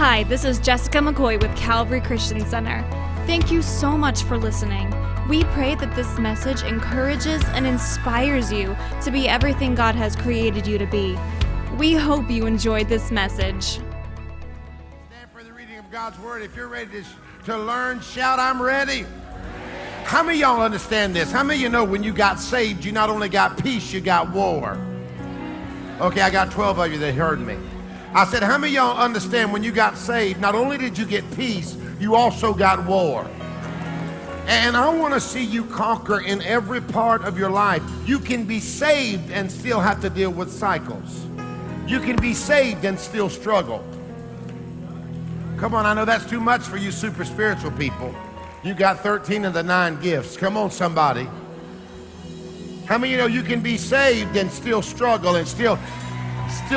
Hi, this is Jessica McCoy with Calvary Christian Center. Thank you so much for listening. We pray that this message encourages and inspires you to be everything God has created you to be. We hope you enjoyed this message. Stand for the reading of God's Word. If you're ready to learn, shout, I'm ready. How many of y'all understand this? How many of you know when you got saved, you not only got peace, you got war? Okay, I got 12 of you that heard me. I said, how many of y'all understand when you got saved, not only did you get peace, you also got war? And I want to see you conquer in every part of your life. You can be saved and still have to deal with cycles. You can be saved and still struggle. Come on, I know that's too much for you super spiritual people. You got 13 of the 9 gifts. Come on, somebody. How many of you know you can be saved and still struggle and still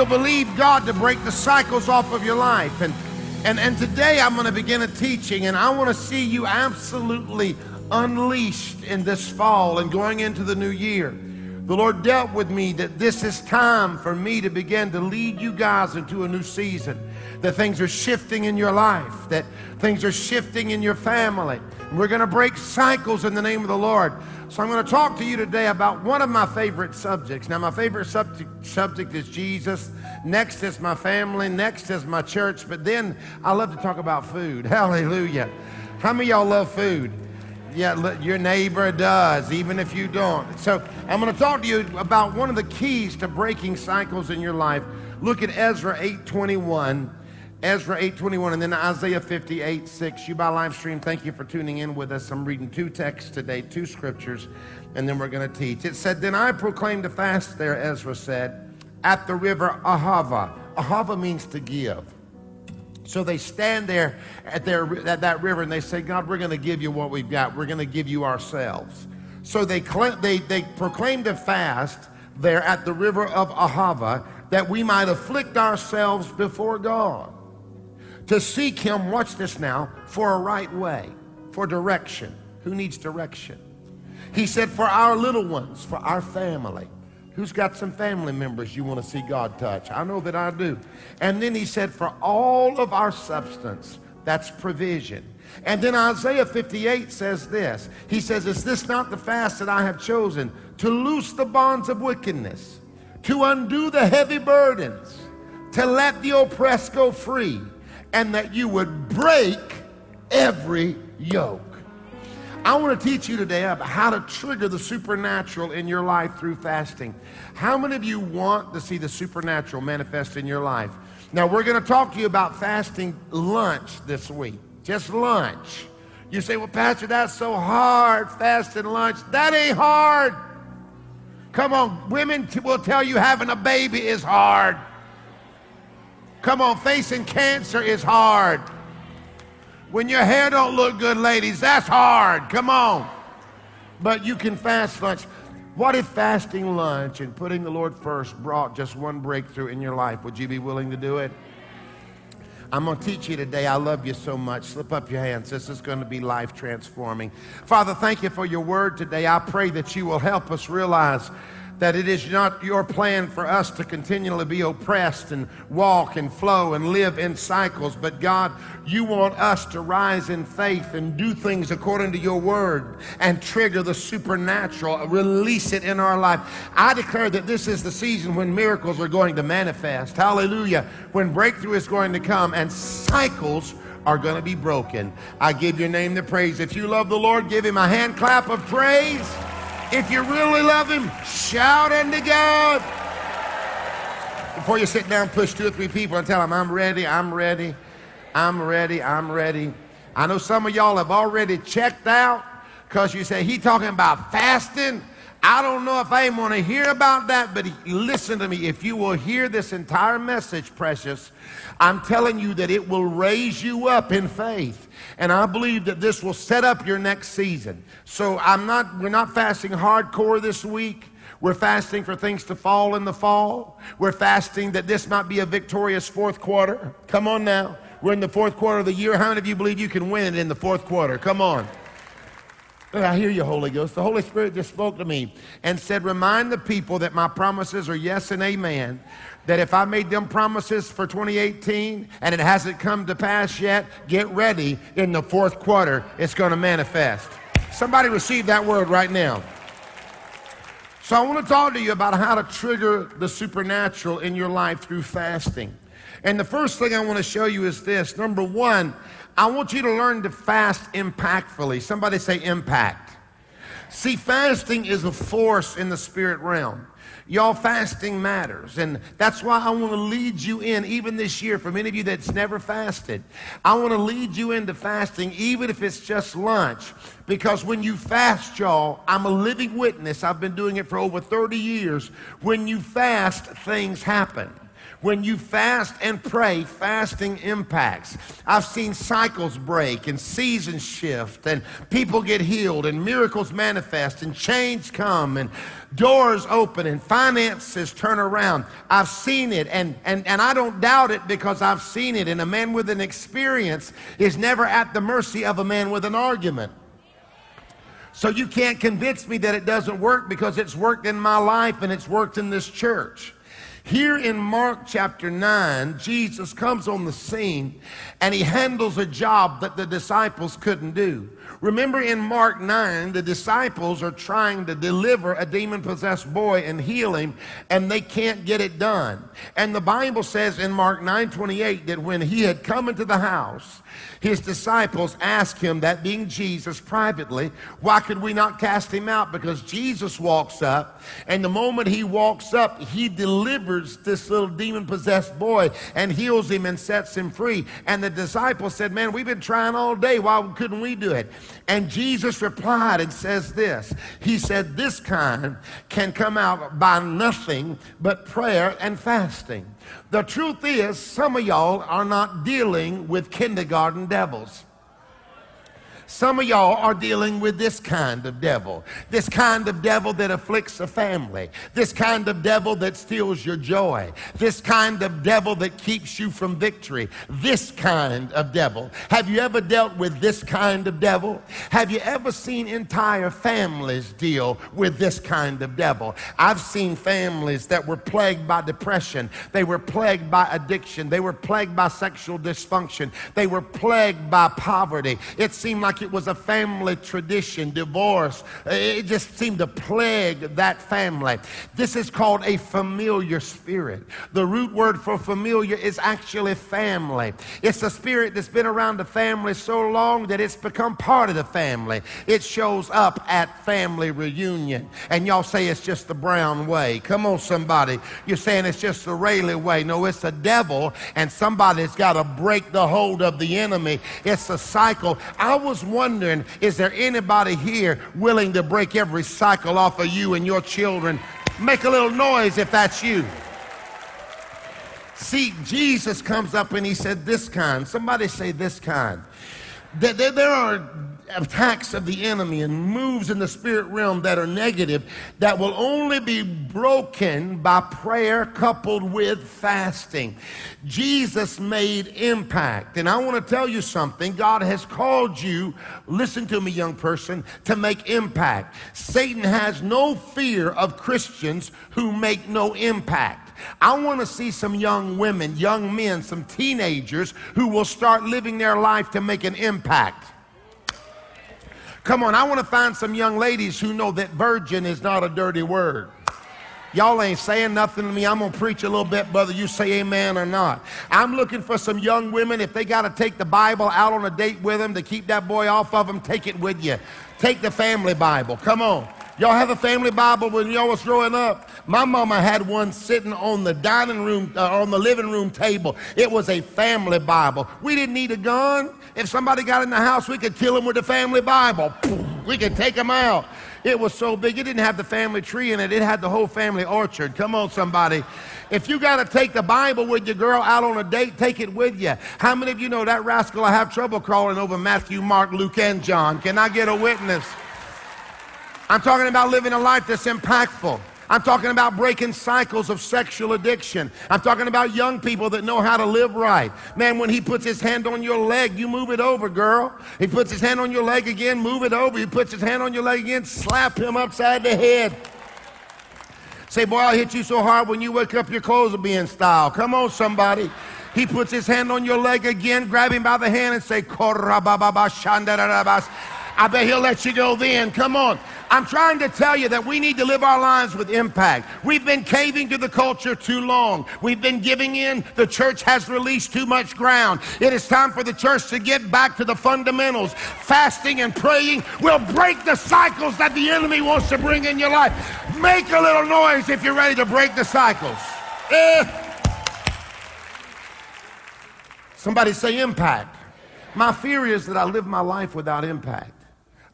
believe God to break the cycles off of your life? And today I'm going to begin a teaching, and I want to see you absolutely unleashed in this fall and going into the new year. The Lord dealt with me that this is time for me to begin to lead you guys into a new season, that things are shifting in your life, that things are shifting in your family. We're going to break cycles in the name of the Lord. So I'm going to talk to you today about one of my favorite subjects. Now, my favorite subject is Jesus. Next is my family. Next is my church. But then I love to talk about food. Hallelujah. How many of y'all love food? Yeah, your neighbor does, even if you don't. So I'm going to talk to you about one of the keys to breaking cycles in your life. Look at Ezra 8:21. Ezra 8:21, and then Isaiah 58:6. You by live stream, thank you for tuning in with us. I'm reading two texts today, two scriptures, and then we're going to teach. It said, then I proclaimed a fast there, Ezra said, at the river Ahava. Ahava means to give. So they stand there at that river, and they say, God, we're going to give you what we've got. We're going to give you ourselves. So they proclaimed a fast there at the river of Ahava, that we might afflict ourselves before God, to seek him, watch this now, for a right way, for direction. Who needs direction? He said, for our little ones, for our family. Who's got some family members you want to see God touch? I know that I do. And then he said, for all of our substance, that's provision. And then Isaiah 58 says this. He says, is this not the fast that I have chosen, to loose the bonds of wickedness, to undo the heavy burdens, to let the oppressed go free, and that you would break every yoke? I want to teach you today about how to trigger the supernatural in your life through fasting. How many of you want to see the supernatural manifest in your life? Now, we're going to talk to you about fasting lunch this week, just lunch. You say, well, Pastor, that's so hard, fasting lunch. That ain't hard. Come on, women will tell you having a baby is hard. Come on, facing cancer is hard. When your hair don't look good, ladies, that's hard. Come on. But you can fast lunch. What if fasting lunch and putting the Lord first brought just one breakthrough in your life? Would you be willing to do it? I'm going to teach you today. I love you so much. Slip up your hands. This is going to be life transforming. Father, thank you for your word today. I pray that you will help us realize that it is not your plan for us to continually be oppressed and walk and flow and live in cycles. But God, you want us to rise in faith and do things according to your word and trigger the supernatural, release it in our life. I declare that this is the season when miracles are going to manifest. Hallelujah. When breakthrough is going to come and cycles are going to be broken. I give your name the praise. If you love the Lord, give him a hand clap of praise. If you really love him, shout unto God. Before you sit down, push 2 or 3 people and tell them, I'm ready, I'm ready, I'm ready, I'm ready. I know some of y'all have already checked out because you say, he talking about fasting. I don't know if I even want to hear about that, but listen to me. If you will hear this entire message, precious, I'm telling you that it will raise you up in faith. And I believe that this will set up your next season. So we're not fasting hardcore this week. We're fasting for things to fall in the fall. We're fasting that this might be a victorious fourth quarter. Come on now. We're in the fourth quarter of the year. How many of you believe you can win it in the fourth quarter? Come on. I hear you, Holy Ghost. The Holy Spirit just spoke to me and said, remind the people that my promises are yes and amen. that if I made them promises for 2018 and it hasn't come to pass yet, get ready, in the fourth quarter, it's going to manifest. Somebody receive that word right now. So I want to talk to you about how to trigger the supernatural in your life through fasting. And the first thing I want to show you is this. Number one, I want you to learn to fast impactfully. Somebody say impact. See, fasting is a force in the spirit realm. Y'all, fasting matters, and that's why I want to lead you in, even this year, for many of you that's never fasted, I want to lead you into fasting, even if it's just lunch, because when you fast, y'all, I'm a living witness. I've been doing it for over 30 years. When you fast, things happen. When you fast and pray, fasting impacts. I've seen cycles break and seasons shift and people get healed and miracles manifest and change come and doors open and finances turn around. I've seen it, and I don't doubt it because I've seen it. And a man with an experience is never at the mercy of a man with an argument. So you can't convince me that it doesn't work, because it's worked in my life and it's worked in this church. Here in Mark chapter 9, Jesus comes on the scene and he handles a job that the disciples couldn't do. Remember in Mark 9, the disciples are trying to deliver a demon-possessed boy and heal him, and they can't get it done. And the Bible says in Mark 9:28 that when he had come into the house, his disciples asked him, that being Jesus, privately, why could we not cast him out? Because Jesus walks up, and the moment he walks up, he delivers this little demon-possessed boy and heals him and sets him free. And the disciples said, man, we've been trying all day. Why couldn't we do it? And Jesus replied and says this. He said, this kind can come out by nothing but prayer and fasting. The truth is, some of y'all are not dealing with kindergarten devils. Some of y'all are dealing with this kind of devil that afflicts a family, this kind of devil that steals your joy, this kind of devil that keeps you from victory, this kind of devil. Have you ever dealt with this kind of devil? Have you ever seen entire families deal with this kind of devil? I've seen families that were plagued by depression. They were plagued by addiction. They were plagued by sexual dysfunction. They were plagued by poverty. It seemed like it was a family tradition, divorce. It just seemed to plague that family. This is called a familiar spirit. The root word for familiar is actually family. It's a spirit that's been around the family so long that it's become part of the family. It shows up at family reunion. And y'all say it's just the Brown way. Come on, somebody. You're saying it's just the Raley way. No, it's the devil, and somebody's got to break the hold of the enemy. It's a cycle. I was wondering, is there anybody here willing to break every cycle off of you and your children? Make a little noise if that's you. See, Jesus comes up and he said, this kind. Somebody say this kind. There are attacks of the enemy and moves in the spirit realm that are negative, that will only be broken by prayer coupled with fasting. Jesus made impact. And I want to tell you something. God has called you, listen to me, young person, to make impact. Satan has no fear of Christians who make no impact. I want to see some young women, young men, some teenagers who will start living their life to make an impact. Come on, I want to find some young ladies who know that virgin is not a dirty word. Y'all ain't saying nothing to me. I'm going to preach a little bit, brother. You say amen or not. I'm looking for some young women. If they got to take the Bible out on a date with them to keep that boy off of them, take it with you. Take the family Bible. Come on. Y'all have a family Bible when y'all was growing up? My mama had one sitting on the living room table. It was a family Bible. We didn't need a gun. If somebody got in the house, we could kill them with the family Bible. We could take them out. It was so big. It didn't have the family tree in it. It had the whole family orchard. Come on, somebody. If you got to take the Bible with your girl out on a date, take it with you. How many of you know that rascal will have trouble crawling over Matthew, Mark, Luke, and John? Can I get a witness? I'm talking about living a life that's impactful. I'm talking about breaking cycles of sexual addiction. I'm talking about young people that know how to live right. Man, when he puts his hand on your leg, you move it over, girl. He puts his hand on your leg again, move it over. He puts his hand on your leg again, slap him upside the head. Say, boy, I'll hit you so hard when you wake up, your clothes will be in style. Come on, somebody. He puts his hand on your leg again, grab him by the hand and say, I bet he'll let you go then. Come on. I'm trying to tell you that we need to live our lives with impact. We've been caving to the culture too long. We've been giving in. The church has released too much ground. It is time for the church to get back to the fundamentals. Fasting and praying will break the cycles that the enemy wants to bring in your life. Make a little noise if you're ready to break the cycles. Somebody say impact. My fear is that I live my life without impact.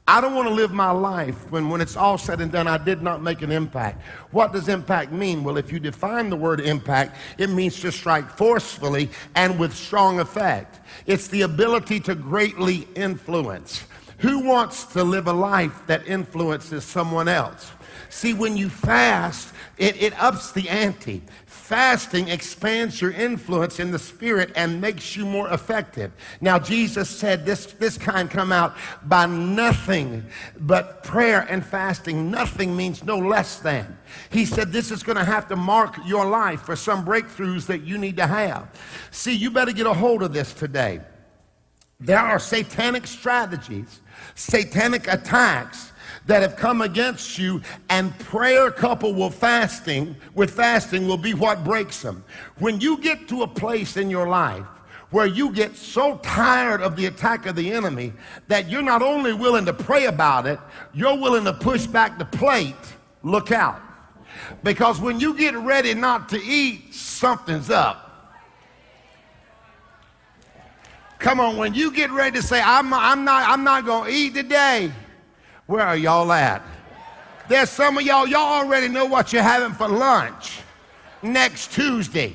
I don't want to live my life when it's all said and done, I did not make an impact. What does impact mean? Well, if you define the word impact, it means to strike forcefully and with strong effect. It's the ability to greatly influence. Who wants to live a life that influences someone else? See, when you fast, it ups the ante. Fasting expands your influence in the spirit and makes you more effective. Now, Jesus said this kind come out by nothing but prayer and fasting. Nothing means no less than. He said this is going to have to mark your life for some breakthroughs that you need to have. See, you better get a hold of this today. There are satanic strategies, satanic attacks that have come against you, and prayer coupled with fasting will be what breaks them. When you get to a place in your life where you get so tired of the attack of the enemy that you're not only willing to pray about it, you're willing to push back the plate, look out. Because when you get ready not to eat, something's up. Come on, when you get ready to say, I'm not gonna eat today, where are y'all at? There's some of y'all already know what you're having for lunch next Tuesday.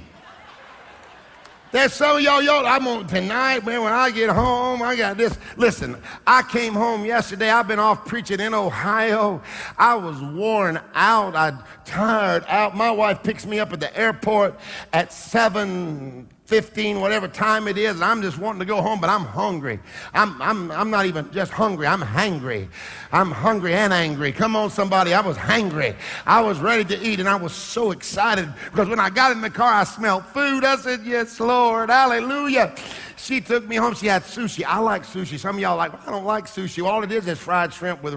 There's some of y'all, I'm on tonight, man, when I get home, I got this. Listen, I came home yesterday. I've been off preaching in Ohio. I was worn out. I tired out. My wife picks me up at the airport at 7:15, whatever time it is, and I'm just wanting to go home, but I'm hungry. I'm not even just hungry, I'm hangry. I'm hungry and angry. Come on, somebody, I was hangry. I was ready to eat, and I was so excited because when I got in the car, I smelled food. I said, yes, Lord, hallelujah. She took me home, she had sushi. I like sushi. Some of y'all are like, well, I don't like sushi. All it is fried shrimp with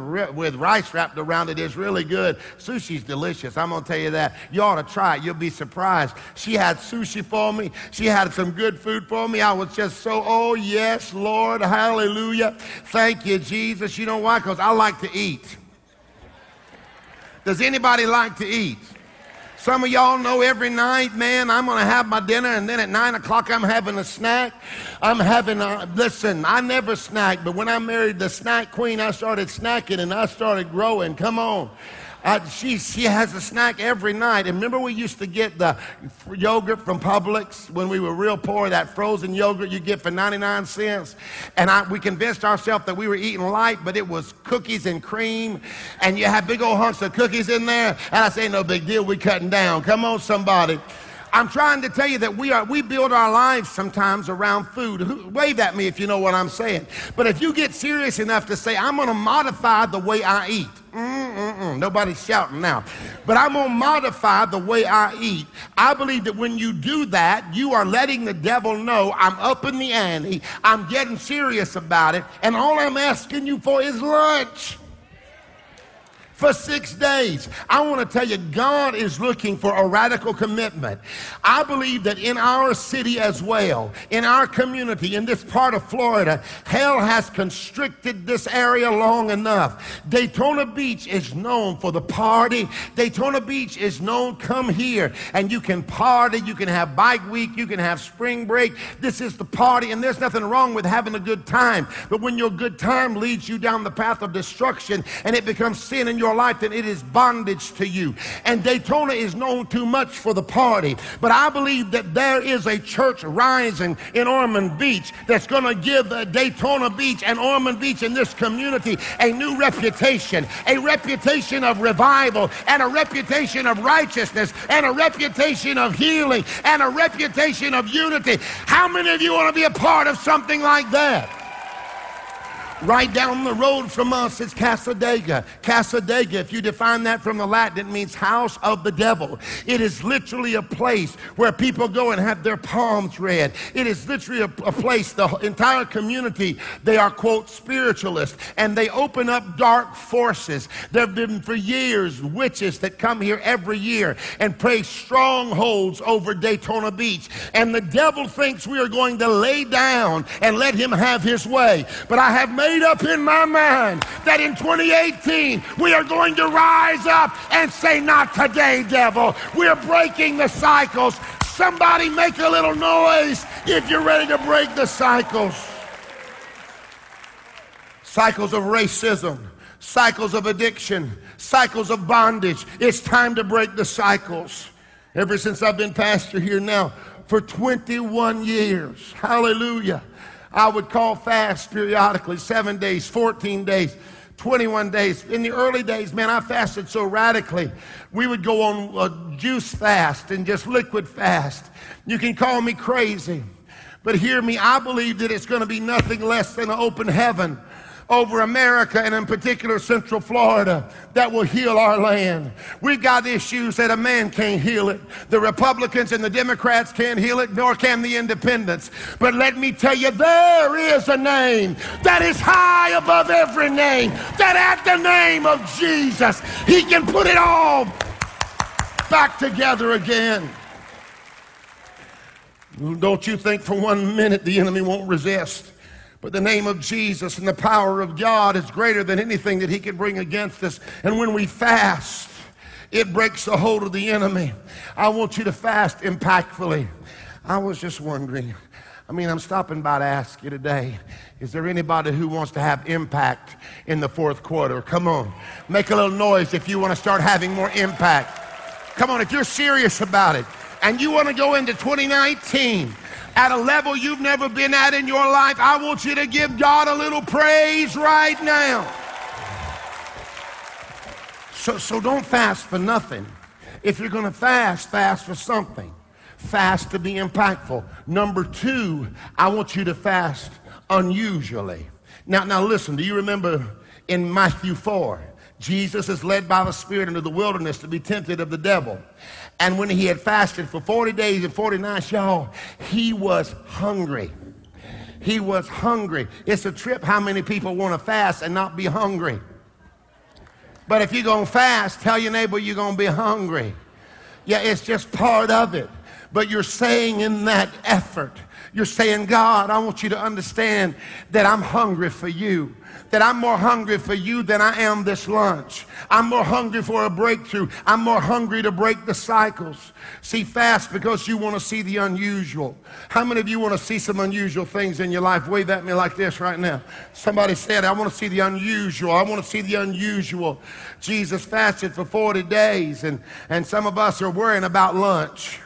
rice wrapped around it. It's really good. Sushi's delicious, I'm gonna tell you that. You ought to try it, you'll be surprised. She had sushi for me. She had some good food for me. I was just so, oh yes, Lord, hallelujah. Thank you, Jesus. You know why? Because I like to eat. Does anybody like to eat? Some of y'all know every night, man, I'm going to have my dinner, and then at 9 o'clock I'm having a snack. Listen, I never snack, but when I married the snack queen, I started snacking and I started growing. Come on. She has a snack every night. And remember, we used to get the yogurt from Publix when we were real poor, that frozen yogurt you get for 99 cents. And we convinced ourselves that we were eating light, but it was cookies and cream. And you had big old hunks of cookies in there. And I say, no big deal, we cutting down. Come on, somebody. I'm trying to tell you that we build our lives sometimes around food. Wave at me if you know what I'm saying. But if you get serious enough to say, I'm going to modify the way I eat. Nobody's shouting now. But I'm going to modify the way I eat. I believe that when you do that, you are letting the devil know I'm upping the ante. I'm getting serious about it. And all I'm asking you for is lunch. For 6 days. I want to tell you, God is looking for a radical commitment. I believe that in our city as well, in our community, in this part of Florida, hell has constricted this area long enough. Daytona Beach is known for the party. Daytona Beach is known, come here, and you can party, you can have bike week, you can have spring break. This is the party, and there's nothing wrong with having a good time. But when your good time leads you down the path of destruction, and it becomes sin in your life, then it is bondage to you. And Daytona is known too much for the party. But I believe that there is a church rising in Ormond Beach that's going to give Daytona Beach and Ormond Beach in this community a new reputation, a reputation of revival, and a reputation of righteousness, and a reputation of healing, and a reputation of unity. How many of you want to be a part of something like that? Right down the road from us is Casadega. Casadega, if you define that from the Latin, it means house of the devil. It is literally a place where people go and have their palms read. It is literally a place, the entire community, they are, quote, spiritualists, and they open up dark forces. There have been for years witches that come here every year and pray strongholds over Daytona Beach. And the devil thinks we are going to lay down and let him have his way. But I have made up in my mind that in 2018 we are going to rise up and say, not today, devil. We're breaking the cycles. Somebody make a little noise if you're ready to break the cycles. Cycles of racism, cycles of addiction, cycles of bondage. It's time to break the cycles. Ever since I've been pastor here now for 21 years, hallelujah, I would call fast periodically, 7 days, 14 days, 21 days. In the early days, man, I fasted so radically. We would go on a juice fast and just liquid fast. You can call me crazy, but hear me, I believe that it's going to be nothing less than an open heaven over America, and in particular Central Florida, that will heal our land. We've got issues that a man can't heal it. The Republicans and the Democrats can't heal it, nor can the independents. But let me tell you, there is a name that is high above every name, that at the name of Jesus, he can put it all back together again. Don't you think for 1 minute the enemy won't resist. But the name of Jesus and the power of God is greater than anything that he can bring against us. And when we fast, it breaks the hold of the enemy. I want you to fast impactfully. I was just wondering, I'm stopping by to ask you today, is there anybody who wants to have impact in the fourth quarter? Come on, make a little noise if you want to start having more impact. Come on, if you're serious about it and you want to go into 2019 at a level you've never been at in your life, I want you to give God a little praise right now. So don't fast for nothing. If you're gonna fast, fast for something. Fast to be impactful. Number two, I want you to fast unusually. Now listen, do you remember in Matthew 4, Jesus is led by the Spirit into the wilderness to be tempted of the devil. And when he had fasted for 40 days and 40 nights, y'all, he was hungry. He was hungry. It's a trip how many people want to fast and not be hungry. But if you're going to fast, tell your neighbor you're going to be hungry. Yeah, it's just part of it. But you're saying in that effort, you're saying, God, I want you to understand that I'm hungry for you, that I'm more hungry for you than I am this lunch. I'm more hungry for a breakthrough. I'm more hungry to break the cycles. See, fast because you want to see the unusual. How many of you want to see some unusual things in your life? Wave at me like this right now. Somebody said, I want to see the unusual. I want to see the unusual. Jesus fasted for 40 days, and some of us are worrying about lunch.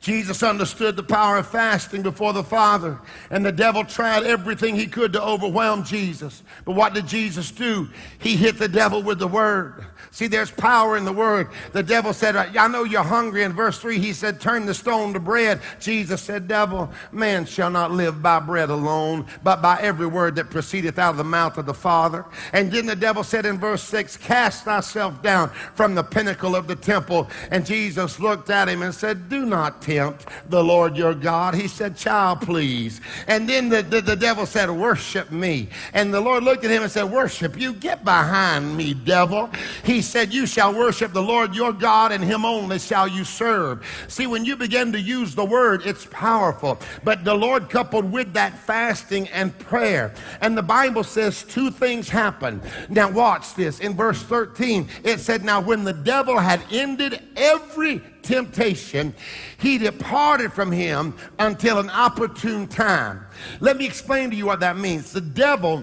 Jesus understood the power of fasting before the Father, and the devil tried everything he could to overwhelm Jesus. But what did Jesus do? He hit the devil with the word. See, there's power in the word. The devil said, I know you're hungry. In verse 3, he said, turn the stone to bread. Jesus said, devil, man shall not live by bread alone, but by every word that proceedeth out of the mouth of the Father. And then the devil said in verse 6, cast thyself down from the pinnacle of the temple. And Jesus looked at him and said, do not tempt the Lord your God. He said, child, please. And then the devil said, worship me. And the Lord looked at him and said, worship you? Get behind me, devil. He said, you shall worship the Lord your God, and him only shall you serve. See, when you begin to use the word, it's powerful. But the Lord coupled with that fasting and prayer. And the Bible says two things happened. Now watch this. In verse 13, it said, now when the devil had ended every temptation, he departed from him until an opportune time. Let me explain to you what that means. The devil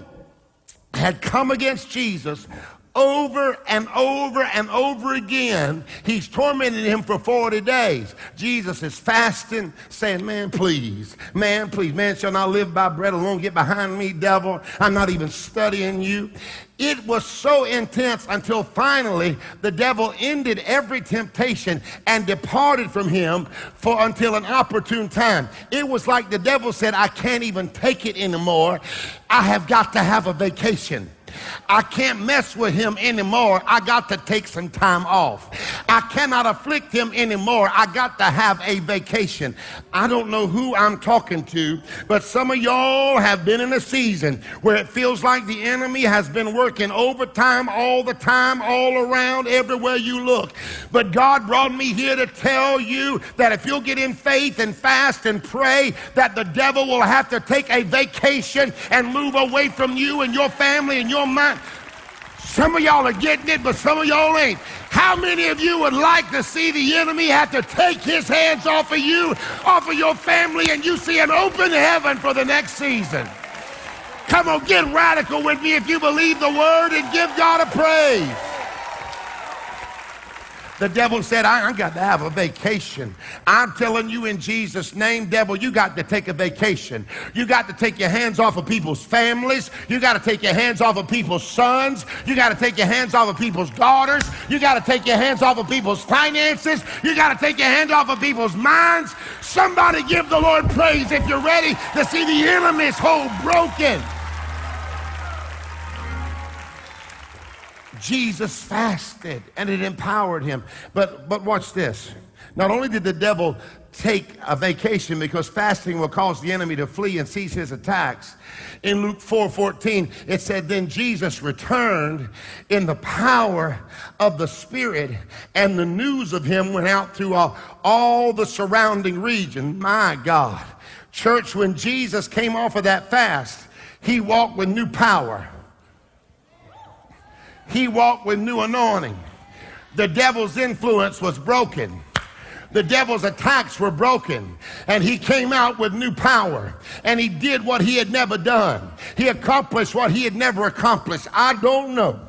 had come against Jesus Over and over and over again, he's tormented him for 40 days. Jesus is fasting, saying, man, please, man shall not live by bread alone. Get behind me, devil. I'm not even studying you. It was so intense until finally the devil ended every temptation and departed from him for until an opportune time. It was like the devil said, I can't even take it anymore. I have got to have a vacation. I can't mess with him anymore. I got to take some time off. I cannot afflict him anymore. I got to have a vacation. I don't know who I'm talking to, but some of y'all have been in a season where it feels like the enemy has been working overtime all the time, all around, everywhere you look. But God brought me here to tell you that if you'll get in faith and fast and pray, that the devil will have to take a vacation and move away from you and your family and your mind. Some of y'all are getting it, but some of y'all ain't. How many of you would like to see the enemy have to take his hands off of you, off of your family, and you see an open heaven for the next season? Come on, get radical with me if you believe the word and give God a praise. The devil said, I got to have a vacation. I'm telling you in Jesus' name, devil, you got to take a vacation. You got to take your hands off of people's families. You got to take your hands off of people's sons. You got to take your hands off of people's daughters. You got to take your hands off of people's finances. You got to take your hands off of people's minds. Somebody give the Lord praise if you're ready to see the enemy's hold broken. Jesus fasted, and it empowered him. But watch this. Not only did the devil take a vacation, because fasting will cause the enemy to flee and cease his attacks. In Luke 4:14, it said, then Jesus returned in the power of the Spirit, and the news of him went out through all the surrounding region. My God. Church, when Jesus came off of that fast, he walked with new power. He walked with new anointing. The devil's influence was broken. The devil's attacks were broken, and he came out with new power, and he did what he had never done. He accomplished what he had never accomplished. I don't know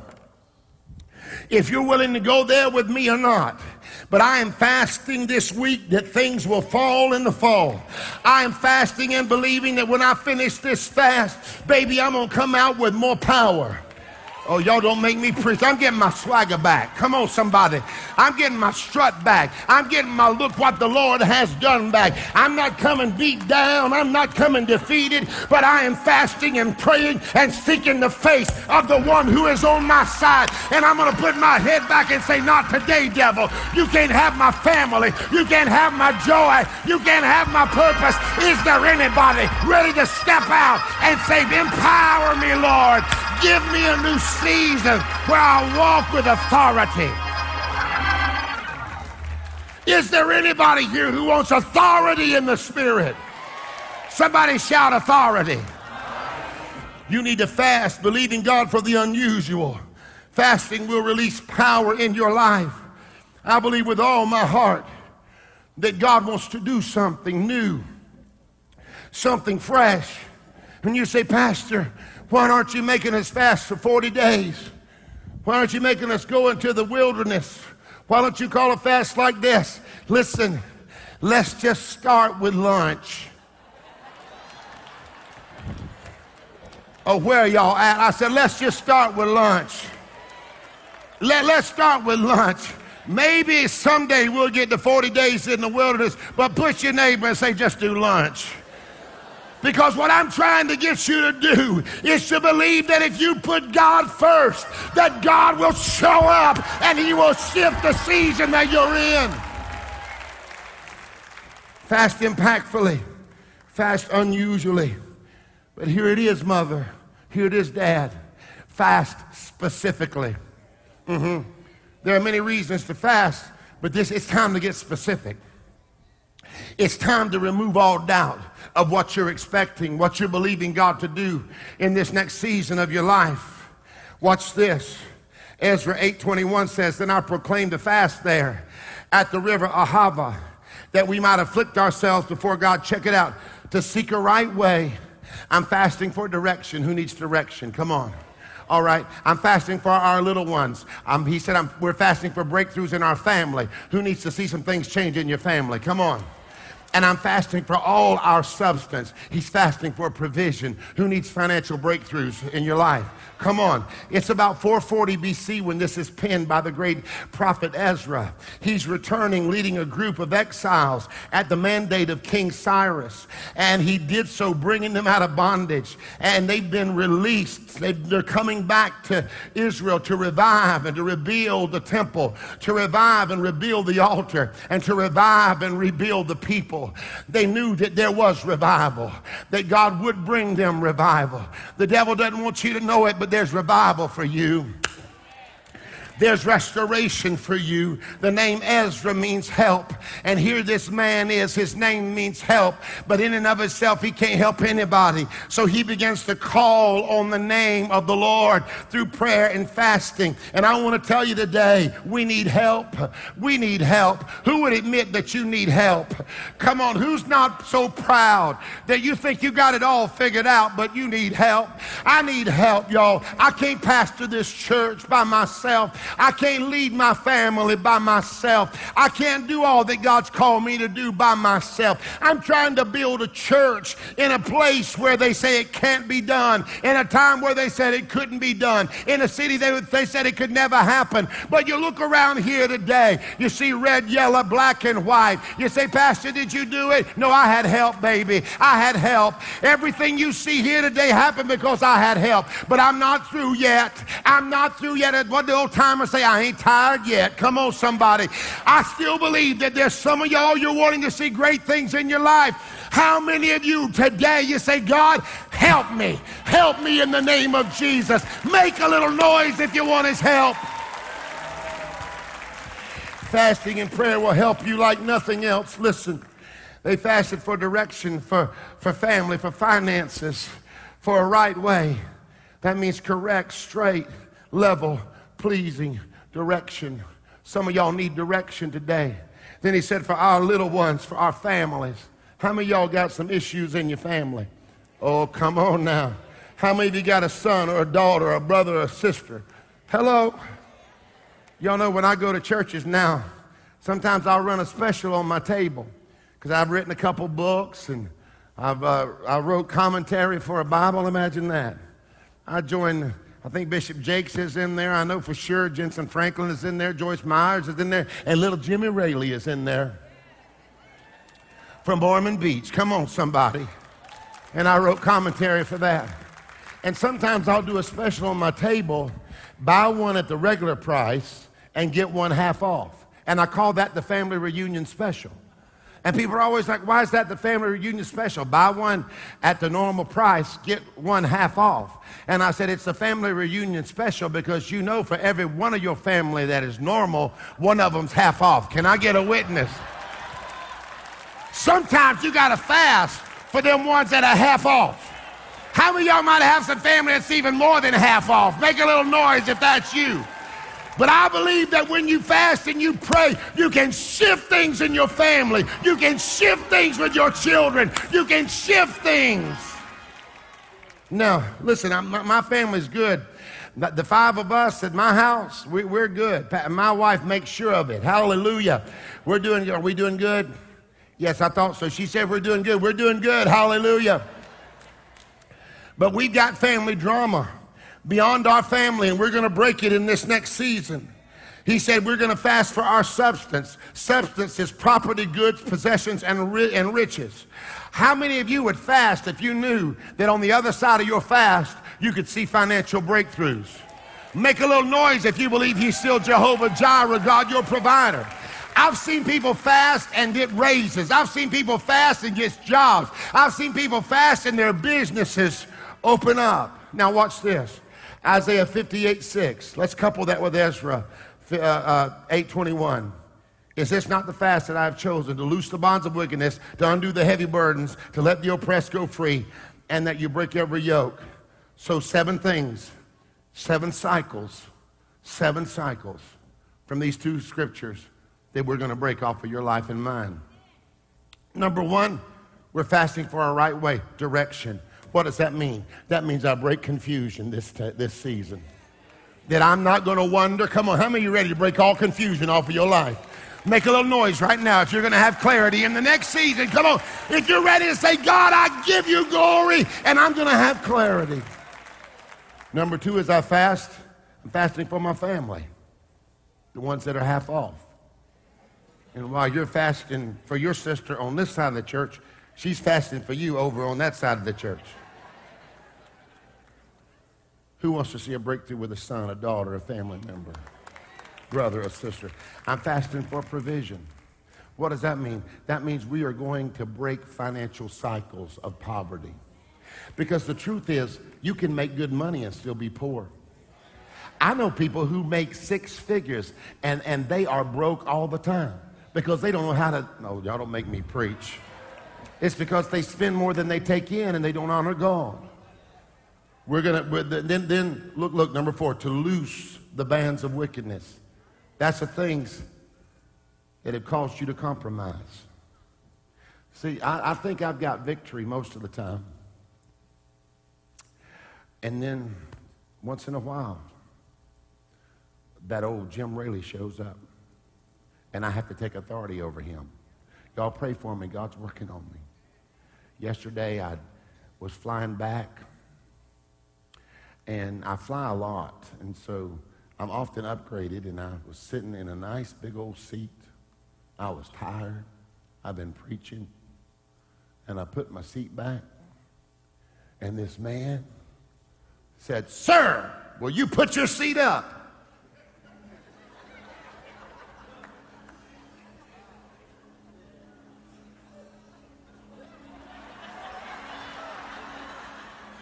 if you're willing to go there with me or not, but I am fasting this week that things will fall in the fall. I am fasting and believing that when I finish this fast, baby, I'm going to come out with more power. Oh, y'all don't make me preach. I'm getting my swagger back. Come on, somebody. I'm getting my strut back. I'm getting my look what the Lord has done back. I'm not coming beat down. I'm not coming defeated, but I am fasting and praying and seeking the face of the one who is on my side. And I'm going to put my head back and say, not today, devil. You can't have my family. You can't have my joy. You can't have my purpose. Is there anybody ready to step out and say, empower me, Lord? Give me a new season where I walk with authority. Is there anybody here who wants authority in the Spirit? Somebody shout authority. You need to fast, believing God for the unusual. Fasting will release power in your life. I believe with all my heart that God wants to do something new, something fresh. When you say, Pastor, why aren't you making us fast for 40 days? Why aren't you making us go into the wilderness? Why don't you call a fast like this? Listen, let's just start with lunch. Oh, where are y'all at? I said, let's just start with lunch. Let's start with lunch. Maybe someday we'll get to 40 days in the wilderness, but push your neighbor and say, just do lunch. Because what I'm trying to get you to do is to believe that if you put God first, that God will show up and he will shift the season that you're in. Fast impactfully, fast unusually. But here it is, mother. Here it is, dad. Fast specifically. There are many reasons to fast, but it's time to get specific. It's time to remove all doubt of what you're expecting, what you're believing God to do in this next season of your life. Watch this. Ezra 8:21 says, then I proclaimed a fast there at the river Ahava, that we might afflict ourselves before God. Check it out. To seek a right way. I'm fasting for direction. Who needs direction? Come on. All right, I'm fasting for our little ones. He said, we're fasting for breakthroughs in our family. Who needs to see some things change in your family? Come on. And I'm fasting for all our substance. He's fasting for provision. Who needs financial breakthroughs in your life? Come on. It's about 440 BC when this is penned by the great prophet Ezra. He's returning, leading a group of exiles at the mandate of King Cyrus. And he did so, bringing them out of bondage. And they've been released. They're coming back to Israel to revive and to rebuild the temple, to revive and rebuild the altar, and to revive and rebuild the people. They knew that there was revival, that God would bring them revival. The devil doesn't want you to know it, but there's revival for you. There's restoration for you. The name Ezra means help. And here this man is, his name means help, but in and of itself, he can't help anybody. So he begins to call on the name of the Lord through prayer and fasting. And I want to tell you today, we need help. We need help. Who would admit that you need help? Come on, who's not so proud that you think you got it all figured out, but you need help? I need help, y'all. I can't pastor this church by myself. I can't lead my family by myself. I can't do all that God's called me to do by myself. I'm trying to build a church in a place where they say it can't be done, in a time where they said it couldn't be done, in a city they said it could never happen. But you look around here today, you see red, yellow, black, and white. You say, Pastor, did you do it? No, I had help, baby. I had help. Everything you see here today happened because I had help. But I'm not through yet. I'm not through yet. What the old time and say, I ain't tired yet. Come on, somebody. I still believe that there's some of y'all, you're wanting to see great things in your life. How many of you today, you say, God, help me. Help me in the name of Jesus. Make a little noise if you want his help. Fasting and prayer will help you like nothing else. Listen, they fasted for direction, for family, for finances, for a right way. That means correct, straight, level, pleasing direction. Some of y'all need direction today. Then he said, for our little ones, for our families. How many of y'all got some issues in your family? Oh, come on now. How many of you got a son or a daughter or a brother or a sister? Hello? Y'all know when I go to churches now, sometimes I'll run a special on my table because I've written a couple books and I wrote commentary for a Bible. Imagine that. I think Bishop Jakes is in there. I know for sure Jentezen Franklin is in there. Joyce Meyer is in there. And little Jimmy Raley is in there from Ormond Beach. Come on, somebody. And I wrote commentary for that. And sometimes I'll do a special on my table, buy one at the regular price and get one half off. And I call that the family reunion special. And people are always like, why is that the family reunion special? Buy one at the normal price, get one half off. And I said, it's the family reunion special because you know for every one of your family that is normal, one of them's half off. Can I get a witness? Sometimes you gotta fast for them ones that are half off. How many of y'all might have some family that's even more than half off? Make a little noise if that's you. But I believe that when you fast and you pray, you can shift things in your family. You can shift things with your children. You can shift things. Now, listen, my family's good. The five of us at my house, we're good. My wife makes sure of it. Hallelujah. Are we doing good? Yes, I thought so. She said we're doing good. We're doing good. Hallelujah. But we've got family drama beyond our family, and we're going to break it in this next season. He said we're going to fast for our substance. Substance is property, goods, possessions, and riches. How many of you would fast if you knew that on the other side of your fast, you could see financial breakthroughs? Make a little noise if you believe he's still Jehovah Jireh, God, your provider. I've seen people fast and get raises. I've seen people fast and get jobs. I've seen people fast and their businesses open up. Now watch this. Isaiah 58:6. Let's couple that with Ezra 8:21. Is this not the fast that I have chosen, to loose the bonds of wickedness, to undo the heavy burdens, to let the oppressed go free, and that you break every yoke? So 7 things, 7 cycles from these 2 scriptures that we're going to break off of your life and mine. Number 1, we're fasting for our right way, direction. What does that mean? That means I break confusion this season. That I'm not going to wonder. Come on, how many of you ready to break all confusion off of your life? Make a little noise right now if you're going to have clarity in the next season. Come on, if you're ready to say, God, I give you glory, and I'm going to have clarity. Number two is I fast. I'm fasting for my family, the ones that are half off. And while you're fasting for your sister on this side of the church, she's fasting for you over on that side of the church. Who wants to see a breakthrough with a son, a daughter, a family member, brother, or sister? I'm fasting for provision. What does that mean? That means we are going to break financial cycles of poverty. Because the truth is, you can make good money and still be poor. I know people who make six figures and they are broke all the time because they don't know how to. No, y'all don't make me preach. It's because they spend more than they take in and they don't honor God. Then look, number four, to loose the bands of wickedness. That's the things that have caused you to compromise. See, I think I've got victory most of the time. And then once in a while, that old Jim Raley shows up, and I have to take authority over him. Y'all pray for me. God's working on me. Yesterday, I was flying back, and I fly a lot, and so I'm often upgraded, and I was sitting in a nice big old seat. I was tired. I've been preaching, and I put my seat back, and this man said, "Sir, will you put your seat up?"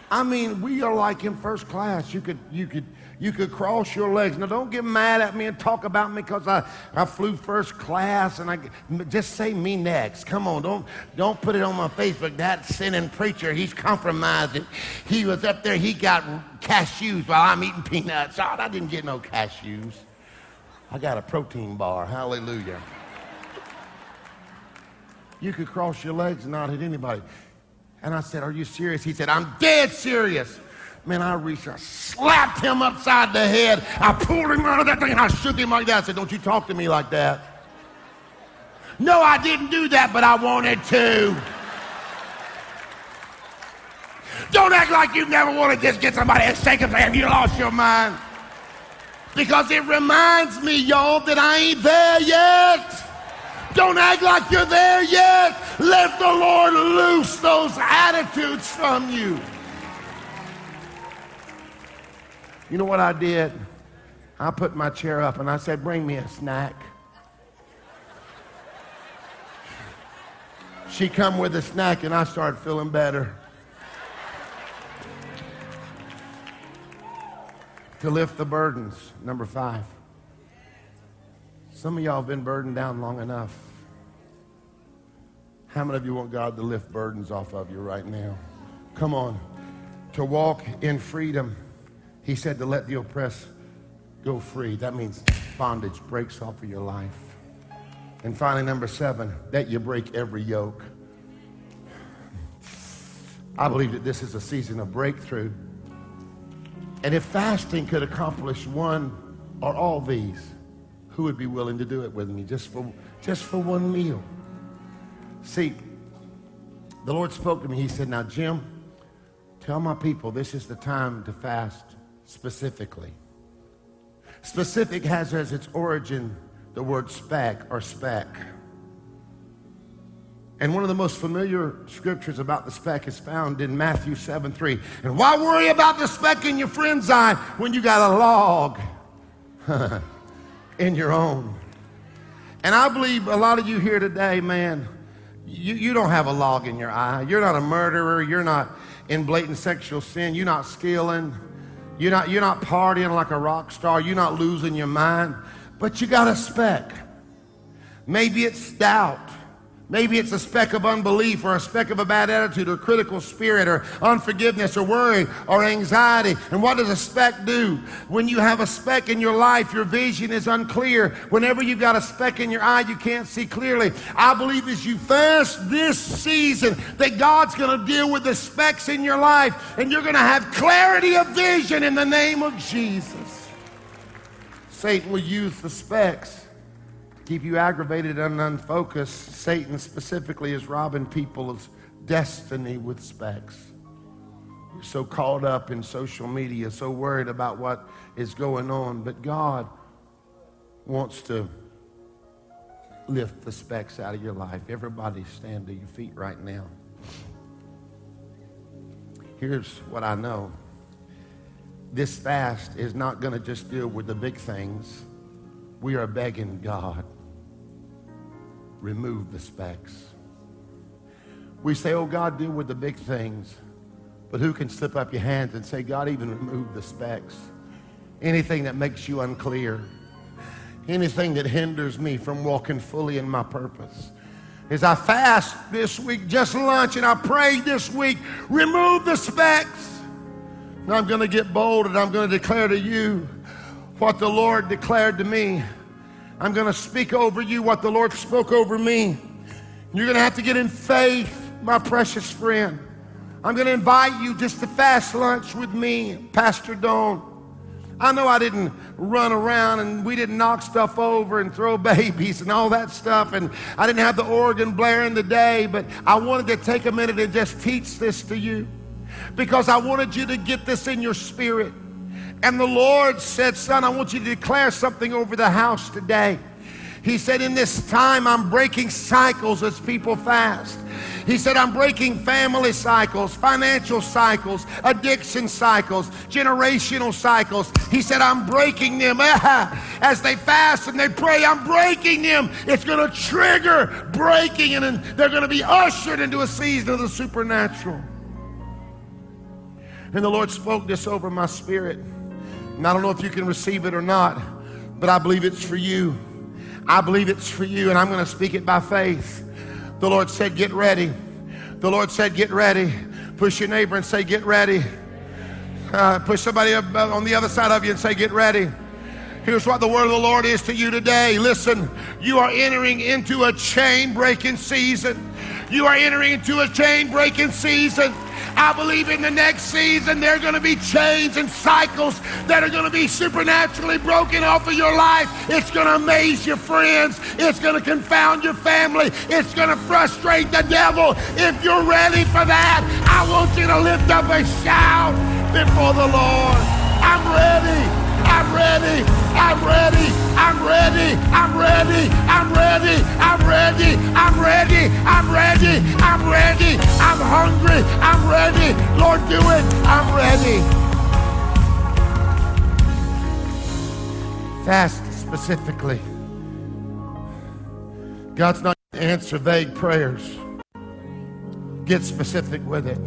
I mean, we are like in first class. You could cross your legs. Now, don't get mad at me and talk about me because I flew first class, and I just say me next. Come on, don't put it on my Facebook. That sinning preacher, he's compromised. He was up there. He got cashews while I'm eating peanuts. Oh, I didn't get no cashews. I got a protein bar. Hallelujah. You could cross your legs and not hit anybody. And I said, "Are you serious?" He said, "I'm dead serious." Man, I reached, I slapped him upside the head. I pulled him out of that thing and I shook him like that. I said, "Don't you talk to me like that." "No, I didn't do that, but I wanted to." Don't act like you never want to just get somebody and shake them and say, "Have you lost your mind?" Because it reminds me, y'all, that I ain't there yet. Don't act like you're there yet. Let the Lord loose those attitudes from you. You know what I did? I put my chair up and I said, "Bring me a snack." She come with a snack and I started feeling better. To lift the burdens, number five. Some of y'all have been burdened down long enough. How many of you want God to lift burdens off of you right now? Come on. To walk in freedom. He said to let the oppressed go free. That means bondage breaks off of your life. And finally, number seven, that you break every yoke. I believe that this is a season of breakthrough. And if fasting could accomplish one or all these, who would be willing to do it with me just for one meal? See, the Lord spoke to me. He said, "Now, Jim, tell my people this is the time to fast specifically." Specific has as its origin the word spec or speck. And one of the most familiar scriptures about the speck is found in Matthew 7:3. "And why worry about the speck in your friend's eye when you got a log in your own?" And I believe a lot of you here today, man, you don't have a log in your eye. You're not a murderer. You're not in blatant sexual sin. You're not stealing. You're not partying like a rock star. You're not losing your mind. But you got a speck. Maybe it's doubt. Maybe it's a speck of unbelief or a speck of a bad attitude or critical spirit or unforgiveness or worry or anxiety. And what does a speck do? When you have a speck in your life, your vision is unclear. Whenever you've got a speck in your eye, you can't see clearly. I believe as you fast this season that God's going to deal with the specks in your life and you're going to have clarity of vision in the name of Jesus. Satan will use the specks. Keep you aggravated and unfocused. Satan specifically is robbing people of destiny with specs. You're so caught up in social media, so worried about what is going on, but God wants to lift the specs out of your life. Everybody stand to your feet right now. Here's what I know. This fast is not going to just deal with the big things. We are begging God, remove the specks. We say, oh, God, deal with the big things. But who can slip up your hands and say, God, even remove the specks? Anything that makes you unclear. Anything that hinders me from walking fully in my purpose. As I fast this week, just lunch, and I pray this week, remove the specks. And I'm going to get bold and I'm going to declare to you what the Lord declared to me. I'm going to speak over you what the Lord spoke over me. You're going to have to get in faith, my precious friend. I'm going to invite you just to fast lunch with me, Pastor Dawn. I know I didn't run around and we didn't knock stuff over and throw babies and all that stuff, and I didn't have the organ blaring today, but I wanted to take a minute and just teach this to you because I wanted you to get this in your spirit. And the Lord said, son, I want you to declare something over the house today. He said, in this time, I'm breaking cycles as people fast. He said, I'm breaking family cycles, financial cycles, addiction cycles, generational cycles. He said, I'm breaking them. As they fast and they pray, I'm breaking them. It's going to trigger breaking, and they're going to be ushered into a season of the supernatural. And the Lord spoke this over my spirit. And I don't know if you can receive it or not, but I believe it's for you. I believe it's for you, and I'm going to speak it by faith. The Lord said, get ready. The Lord said, get ready. Push your neighbor and say, get ready. Push somebody up on the other side of you and say, get ready. Here's what the word of the Lord is to you today. Listen, you are entering into a chain-breaking season. You are entering into a chain-breaking season. I believe in the next season there are going to be chains and cycles that are going to be supernaturally broken off of your life. It's going to amaze your friends. It's going to confound your family. It's going to frustrate the devil. If you're ready for that, I want you to lift up a shout before the Lord. I'm ready. I'm ready, I'm ready, I'm ready, I'm ready, I'm ready, I'm ready, I'm ready, I'm ready, I'm ready, I'm hungry, I'm ready, Lord, do it, I'm ready. Fast specifically. God's not going to answer vague prayers. Get specific with it.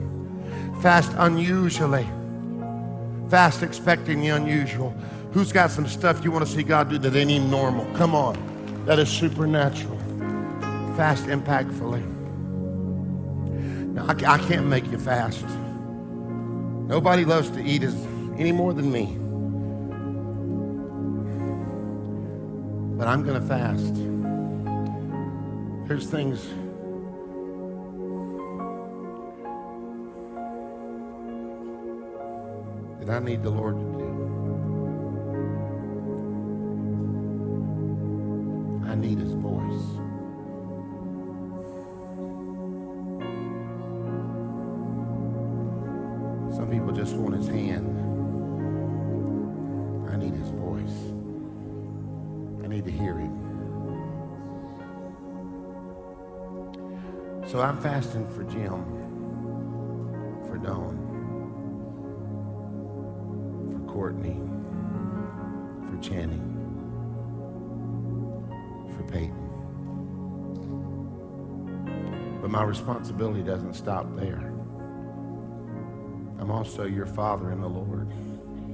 Fast unusually. Fast expecting the unusual. Who's got some stuff you want to see God do that ain't even normal? Come on. That is supernatural. Fast impactfully. Now, I can't make you fast. Nobody loves to eat any more than me. But I'm going to fast. There's things. I need the Lord to do. I need His voice. Some people just want His hand. I need His voice. I need to hear Him. So I'm fasting for Jim, for Dawn, Courtney, for Channing, for Peyton. But my responsibility doesn't stop there. I'm also your father in the Lord.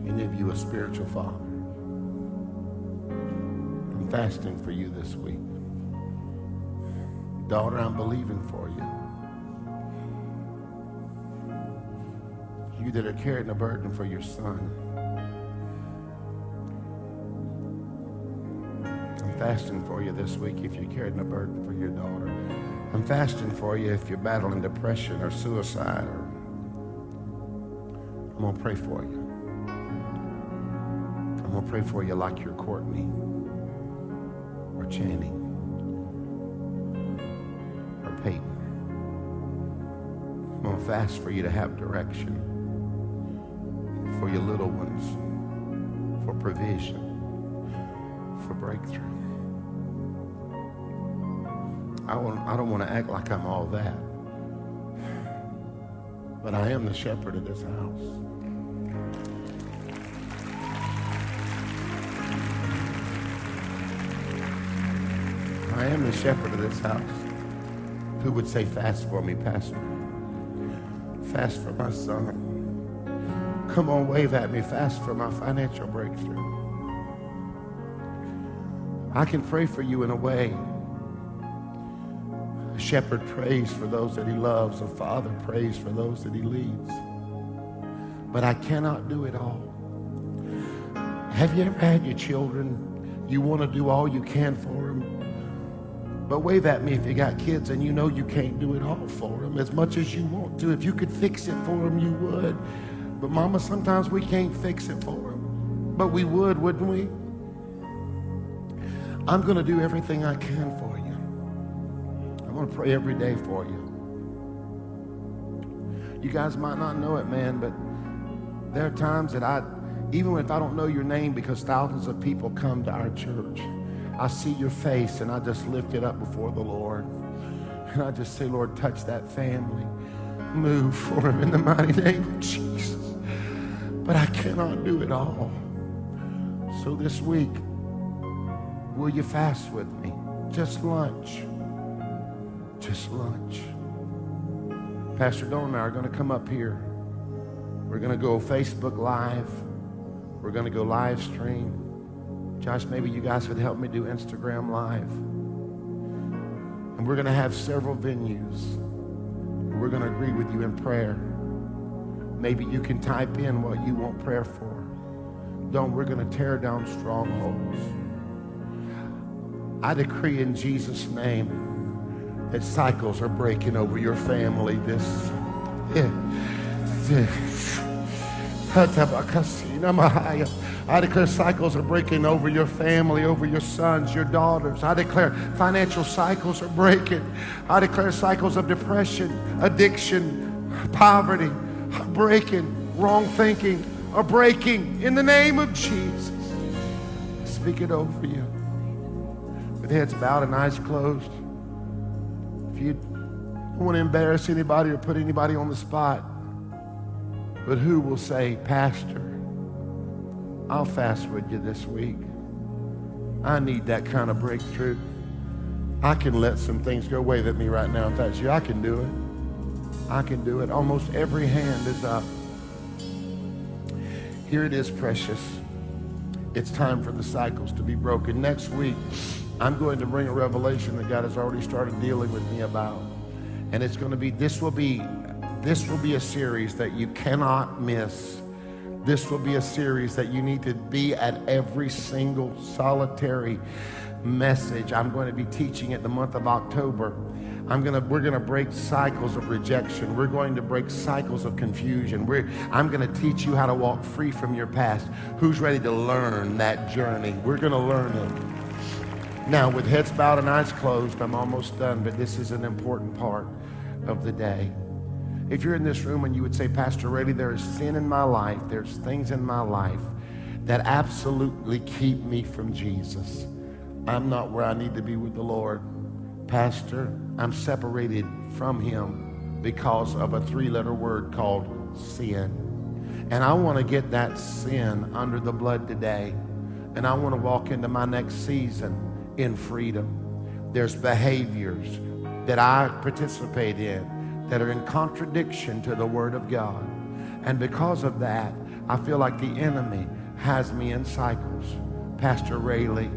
Many of you a spiritual father. I'm fasting for you this week. Daughter, I'm believing for you. You that are carrying a burden for your son. I'm fasting for you this week if you're carrying a burden for your daughter. I'm fasting for you if you're battling depression or suicide. I'm going to pray for you. I'm going to pray for you like you're Courtney or Channing or Peyton. I'm going to fast for you to have direction for your little ones, for provision, for breakthrough. I don't want to act like I'm all that, but I am the shepherd of this house. I am the shepherd of this house. Who would say, fast for me, Pastor? Fast for my son. Come on, wave at me. Fast for my financial breakthrough. I can pray for you in a way. A shepherd prays for those that he loves. A father prays for those that he leads. But I cannot do it all. Have you ever had your children? You want to do all you can for them. But wave at me if you got kids and you know you can't do it all for them as much as you want to. If you could fix it for them, you would. But Mama, sometimes we can't fix it for them. But we would, wouldn't we? I'm going to do everything I can for you. I'm going to pray every day for you. You guys might not know it, man, but there are times that even if I don't know your name, because thousands of people come to our church, I see your face and I just lift it up before the Lord. And I just say, Lord, touch that family. Move for him in the mighty name of Jesus. But I cannot do it all. So this week, will you fast with me? Just lunch. Just lunch. Pastor Don and I are going to come up here. We're going to go Facebook Live. We're going to go live stream. Josh, maybe you guys would help me do Instagram Live. And we're going to have several venues. We're going to agree with you in prayer. Maybe you can type in what you want prayer for. Don, we're going to tear down strongholds. I decree in Jesus' name that cycles are breaking over your family. I declare cycles are breaking over your family, over your sons, your daughters. I declare financial cycles are breaking. I declare cycles of depression, addiction, poverty are breaking. Wrong thinking are breaking in the name of Jesus. Speak it over you. With heads bowed and eyes closed. You don't want to embarrass anybody or put anybody on the spot. But who will say, Pastor, I'll fast with you this week. I need that kind of breakthrough. I can let some things go. Wave at me right now. If that's you, I can do it. I can do it. Almost every hand is up. Here it is, precious. It's time for the cycles to be broken. Next week, I'm going to bring a revelation that God has already started dealing with me about. And it's going to be, this will be a series that you cannot miss. This will be a series that you need to be at every single solitary message. I'm going to be teaching it the month of October. We're going to break cycles of rejection. We're going to break cycles of confusion. I'm going to teach you how to walk free from your past. Who's ready to learn that journey? We're going to learn it. Now, with heads bowed and eyes closed, I'm almost done, but this is an important part of the day. If you're in this room and you would say, Pastor Raley, there is sin in my life, there's things in my life that absolutely keep me from Jesus. I'm not where I need to be with the Lord. Pastor, I'm separated from him because of a three-letter word called sin. And I want to get that sin under the blood today. And I want to walk into my next season in freedom. There's behaviors that I participate in that are in contradiction to the Word of God. And because of that, I feel like the enemy has me in cycles. Pastor Raley,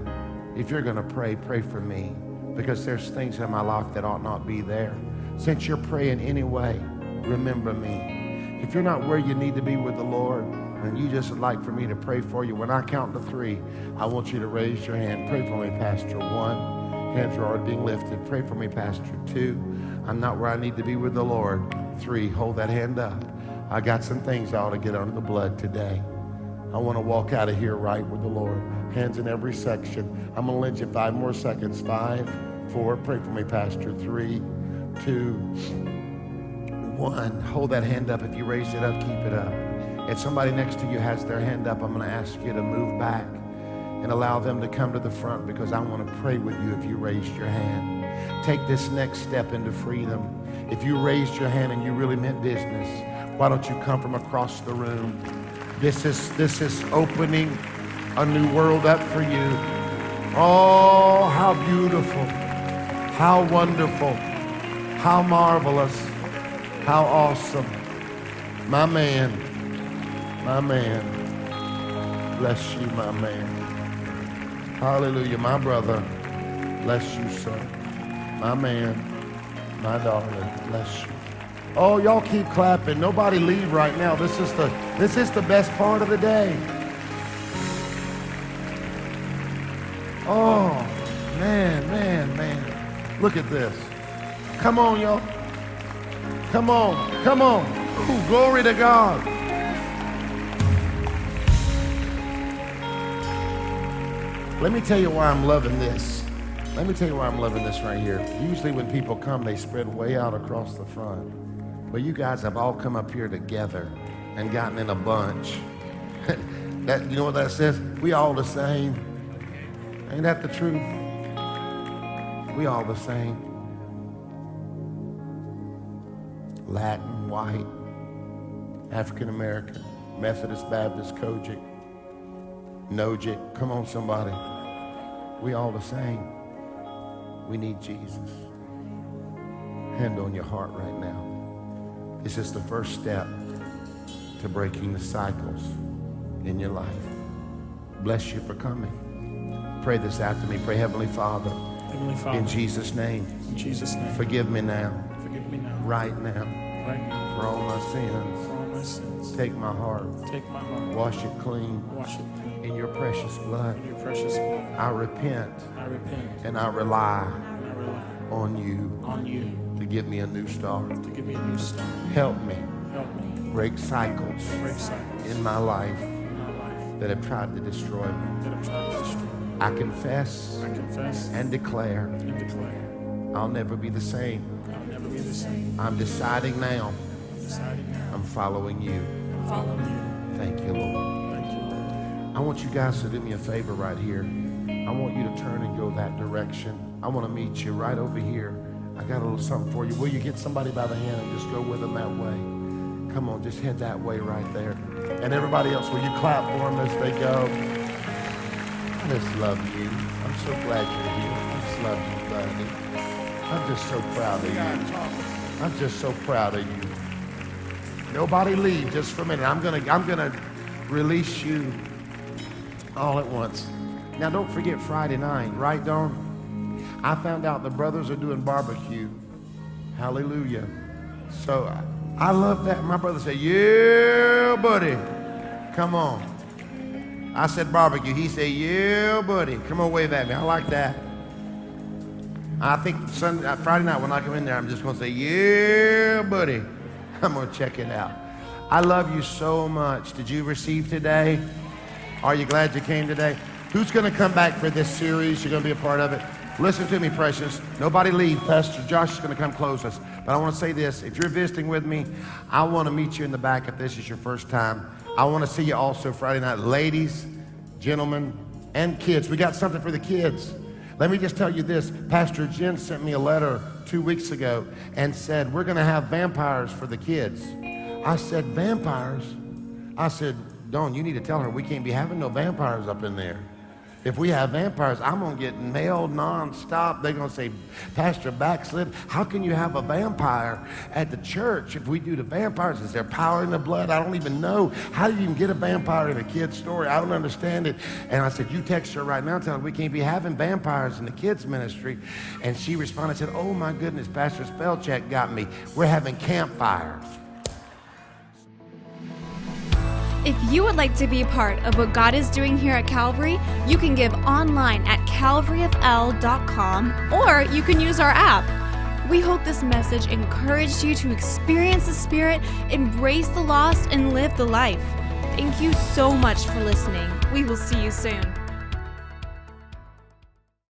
if you're going to pray, pray for me. because there's things in my life that ought not be there. Since you're praying anyway, remember me. If you're not where you need to be with the Lord, and you just would like for me to pray for you, when I count to three, I want you to raise your hand. Pray for me, Pastor. One, hands are already being lifted. Pray for me, Pastor. Two, I'm not where I need to be with the Lord. Three, hold that hand up. I got some things I ought to get under the blood today. I want to walk out of here right with the Lord. Hands in every section. I'm going to lend you 5 more seconds. 5, 4, pray for me, Pastor. 3, 2, 1. Hold that hand up. If you raised it up, keep it up. If somebody next to you has their hand up, I'm going to ask you to move back and allow them to come to the front, because I want to pray with you if you raised your hand. Take this next step into freedom. If you raised your hand and you really meant business, why don't you come from across the room? This is opening a new world up for you. Oh, how beautiful, how wonderful, how marvelous, how awesome. My man, bless you, my man. Hallelujah, my brother, bless you, son. My man, my darling, bless you. Oh, y'all keep clapping. Nobody leave right now. This is the best part of the day. Oh, man. Look at this. Come on, y'all. Come on. Ooh, glory to God. Let me tell you why I'm loving this. Right here. Usually when people come, they spread way out across the front. But you guys have all come up here together and gotten in a bunch. That, you know what that says? We all the same. Ain't that the truth? We all the same. Latin, white, African American, Methodist, Baptist, Kojic, Nojic. Come on, somebody. We all the same. We need Jesus. Hand on your heart right now. This is the first step to breaking the cycles in your life. Bless you for coming. Pray this after me. Pray, Heavenly Father, in Jesus' name. In Jesus' name. Forgive me now. Right now. For all my sins. Take my heart. Wash it clean. In your precious blood. I repent. And I rely on you. To give me a new start. Help me. Break cycles in my life that have tried to destroy me. I confess and declare I'll never be the same. I'm deciding now. I'm following you. Thank you, Lord. I want you guys to do me a favor right here. I want you to turn and go that direction. I want to meet you right over here. I got a little something for you. Will you get somebody by the hand and just go with them that way? Come on, just head that way right there. And everybody else, will you clap for them as they go? I just love you. I'm so glad you're here. I just love you, buddy. I'm just so proud of you. Nobody leave just for a minute. I'm gonna release you all at once. Now, don't forget Friday night, right, Dawn? I found out the brothers are doing barbecue. Hallelujah. So I love that. My brother said, yeah, buddy. Come on. I said barbecue. He said, yeah, buddy. Come on, wave at me. I like that. I think Friday night when I come in there, I'm just going to say, yeah, buddy. I'm going to check it out. I love you so much. Did you receive today? Are you glad you came today? Who's going to come back for this series? You're going to be a part of it. Listen to me, precious. Nobody leave. Pastor Josh is going to come close us. But I want to say this. If you're visiting with me, I want to meet you in the back if this is your first time. I want to see you also Friday night. Ladies, gentlemen, and kids. We got something for the kids. Let me just tell you this. Pastor Jen sent me a letter 2 weeks ago and said, we're going to have vampires for the kids. I said, vampires? I said, Dawn, you need to tell her we can't be having no vampires up in there. If we have vampires, I'm going to get mailed nonstop. They're going to say, Pastor backslid, how can you have a vampire at the church if we do the vampires? Is there power in the blood? I don't even know. How do you even get a vampire in a kid's story? I don't understand it. And I said, you text her right now, tell her we can't be having vampires in the kids' ministry. And she responded, said, oh my goodness, Pastor Spellcheck got me. We're having campfires. If you would like to be a part of what God is doing here at Calvary, you can give online at calvaryofl.com, or you can use our app. We hope this message encouraged you to experience the Spirit, embrace the lost, and live the life. Thank you so much for listening. We will see you soon.